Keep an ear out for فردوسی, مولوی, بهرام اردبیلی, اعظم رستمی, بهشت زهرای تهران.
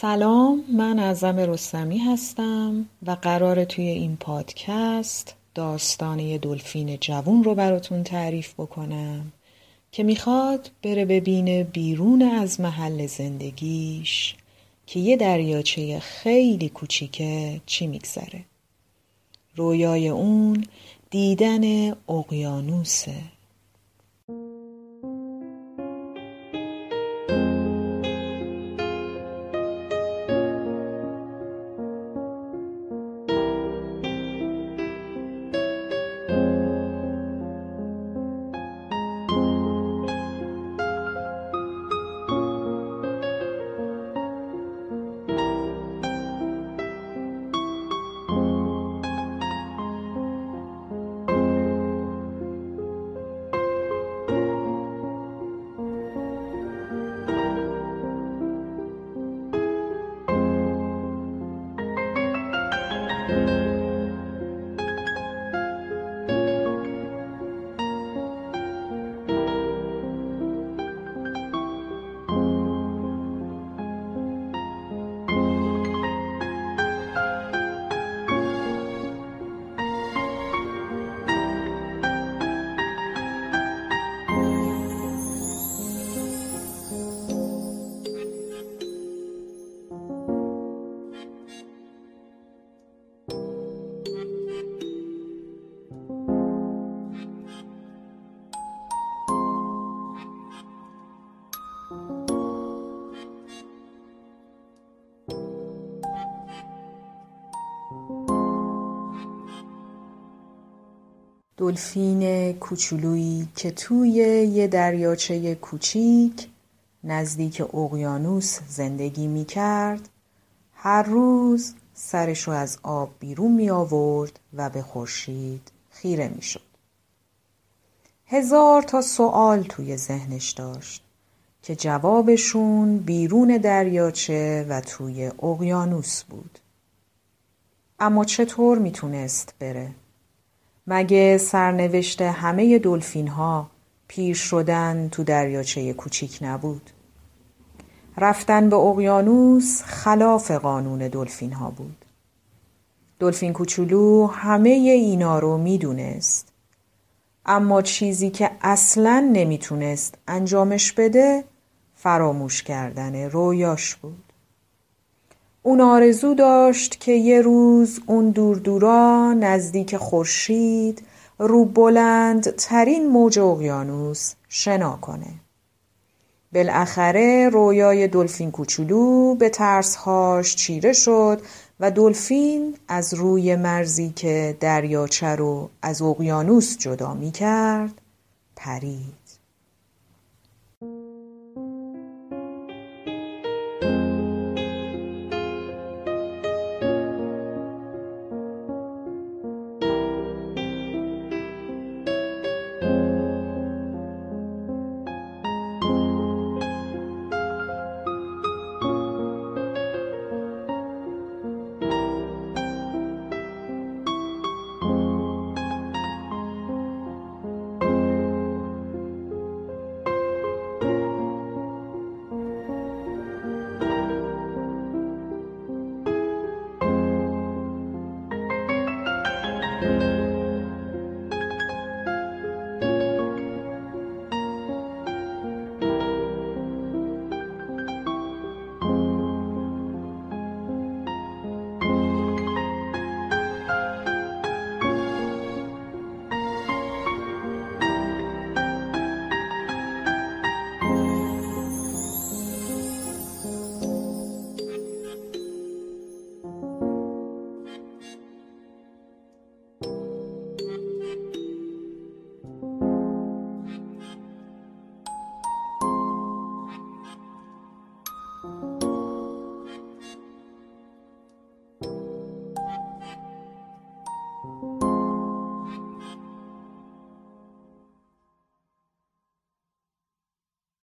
سلام، من اعظم رستمی هستم و قراره توی این پادکست داستان یه دلفین جوون رو براتون تعریف بکنم که میخواد بره ببینه بیرون از محل زندگیش که یه دریاچه خیلی کوچیکه چی میگذره. رویای اون دیدن اقیانوسه. دلفین کوچولویی که توی یه دریاچه کوچیک نزدیک اقیانوس زندگی می کرد، هر روز سرشو از آب بیرون می آورد و به خورشید خیره می شد. 1000 تا سوال توی ذهنش داشت که جوابشون بیرون دریاچه و توی اقیانوس بود. اما چطور می تونست بره؟ مگه سرنوشت همه دلفین ها پیر شدن تو دریاچه کوچیک نبود؟ رفتن به اقیانوس خلاف قانون دلفین ها بود. دلفین کوچولو همه اینا رو میدونست، اما چیزی که اصلاً نمیتونست انجامش بده فراموش کردن رویاش بود. اون آرزو داشت که یه روز اون دوردورا نزدیک خورشید رو بلندترین موج اقیانوس شنا کنه. بالاخره رویای دلفین کوچولو به ترسهاش چیره شد و دلفین از روی مرزی که دریاچه رو از اقیانوس جدا می کرد پرید.